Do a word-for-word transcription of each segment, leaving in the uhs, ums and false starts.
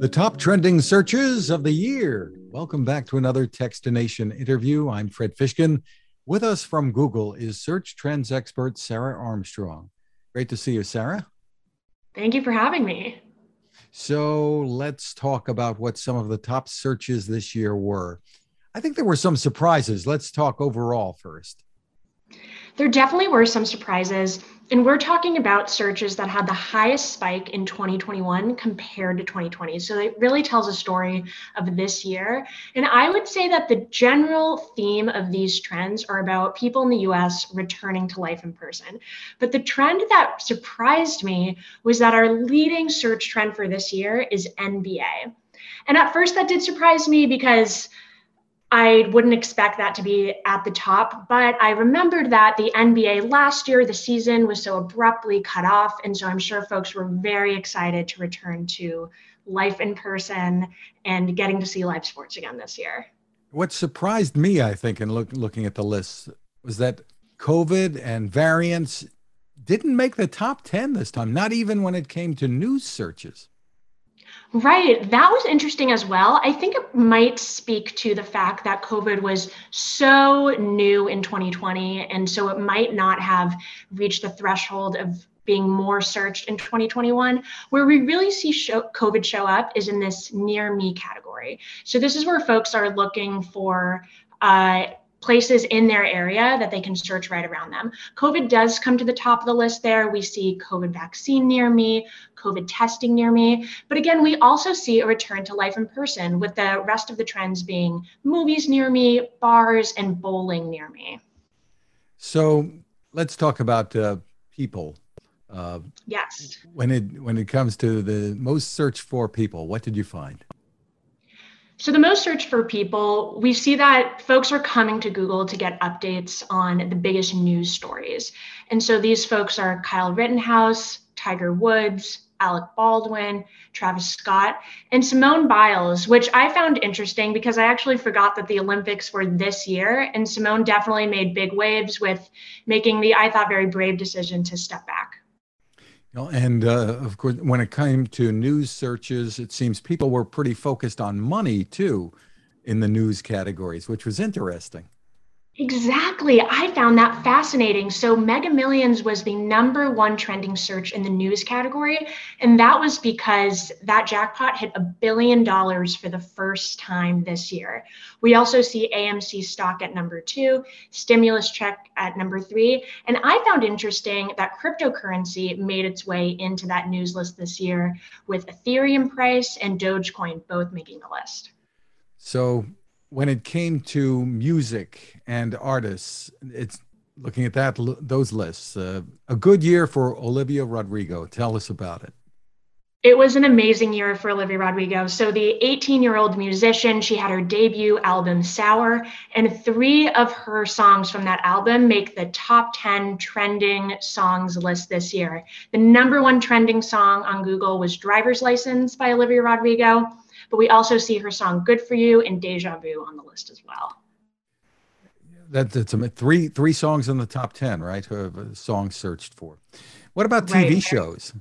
The top trending searches of the year. Welcome back to another Techstination interview. I'm Fred Fishkin. With us from Google is search trends expert Sarah Armstrong. Great to see you, Sarah. Thank you for having me. So let's talk about what some of the top searches this year were. I think there were some surprises. Let's talk overall first. There definitely were some surprises, and we're talking about searches that had the highest spike in twenty twenty-one compared to twenty twenty. So it really tells a story of this year. And I would say that the general theme of these trends are about people in the U S returning to life in person. But the trend that surprised me was that our leading search trend for this year is N B A. And at first that did surprise me because I wouldn't expect that to be at the top, but I remembered that the N B A last year, the season was so abruptly cut off. And so I'm sure folks were very excited to return to life in person and getting to see live sports again this year. What surprised me, I think, in look, looking at the list was that COVID and variants didn't make the top ten this time, not even when it came to news searches. Right. That was interesting as well. I think it might speak to the fact that COVID was so new in twenty twenty, and so it might not have reached the threshold of being more searched in twenty twenty-one. Where we really see show, COVID show up is in this near me category. So this is where folks are looking for uh, places in their area that they can search right around them. COVID does come to the top of the list there. We see COVID vaccine near me, COVID testing near me. But again, we also see a return to life in person, with the rest of the trends being movies near me, bars, and bowling near me. So let's talk about uh, people. Uh, yes. When it, when it comes to the most searched for people, what did you find? So the most searched for people, we see that folks are coming to Google to get updates on the biggest news stories. And so these folks are Kyle Rittenhouse, Tiger Woods, Alec Baldwin, Travis Scott, and Simone Biles, which I found interesting because I actually forgot that the Olympics were this year. And Simone definitely made big waves with making the, I thought, very brave decision to step back. And uh, of course, when it came to news searches, it seems people were pretty focused on money too in the news categories, which was interesting. Exactly. I found that fascinating. So Mega Millions was the number one trending search in the news category. And that was because that jackpot hit a billion dollars for the first time this year. We also see A M C stock at number two, stimulus check at number three. And I found interesting that cryptocurrency made its way into that news list this year, with Ethereum price and Dogecoin both making the list. So when it came to music and artists, it's looking at that those lists, uh, a good year for Olivia Rodrigo. Tell us about it. It was an amazing year for Olivia Rodrigo. So the eighteen-year-old musician, she had her debut album, Sour, and three of her songs from that album make the top ten trending songs list this year. The number one trending song on Google was Driver's License by Olivia Rodrigo, but we also see her song Good For You and Deja Vu on the list as well. That, that's a, three three songs in the top ten, right? Of songs searched for. What about T V right. shows?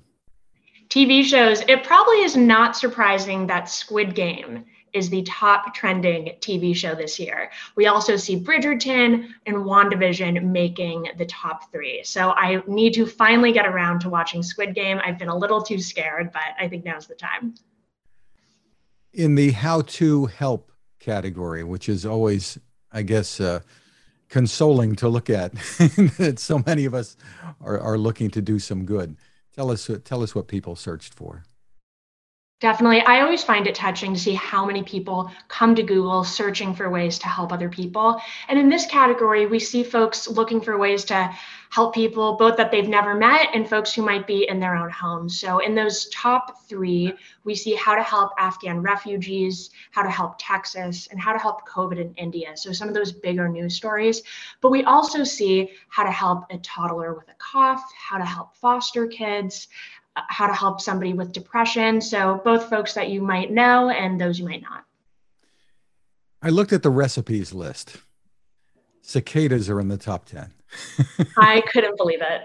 T V shows, it probably is not surprising that Squid Game is the top trending T V show this year. We also see Bridgerton and WandaVision making the top three. So I need to finally get around to watching Squid Game. I've been a little too scared, but I think now's the time. In the how to help category, which is always, I guess, uh, consoling to look at, so many of us are, are looking to do some good. Tell us, tell us what people searched for. Definitely. I always find it touching to see how many people come to Google searching for ways to help other people. And in this category, we see folks looking for ways to help people both that they've never met and folks who might be in their own homes. So in those top three, we see how to help Afghan refugees, how to help Texas, and how to help COVID in India. So some of those bigger news stories. But we also see how to help a toddler with a cough, how to help foster kids, how to help somebody with depression. So both folks that you might know and those you might not. I looked at the recipes list. Cicadas are in the top ten. I couldn't believe it.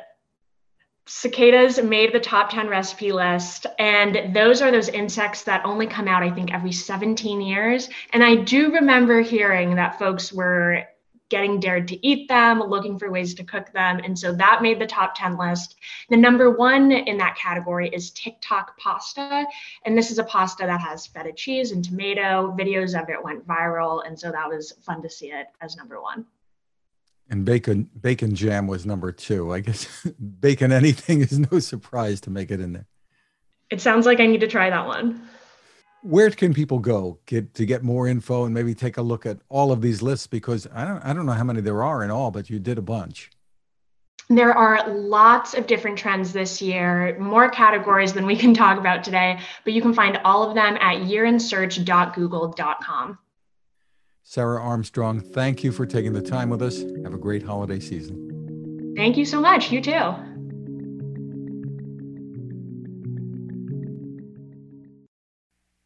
cicadas made the top ten recipe list, and those are those insects that only come out, I think, every seventeen years. And I do remember hearing that folks were getting dared to eat them, looking for ways to cook them. And so that made the top ten list. The number one in that category is TikTok pasta. And this is a pasta that has feta cheese and tomato. Videos of it went viral. And so that was fun to see it as number one. And bacon bacon jam was number two. I guess bacon anything is no surprise to make it in there. It sounds like I need to try that one. Where can people go get, to get more info and maybe take a look at all of these lists? Because I don't, I don't know how many there are in all, but you did a bunch. There are lots of different trends this year, more categories than we can talk about today, but you can find all of them at year in search dot google dot com. Sarah Armstrong, thank you for taking the time with us. Have a great holiday season. Thank you so much. You too.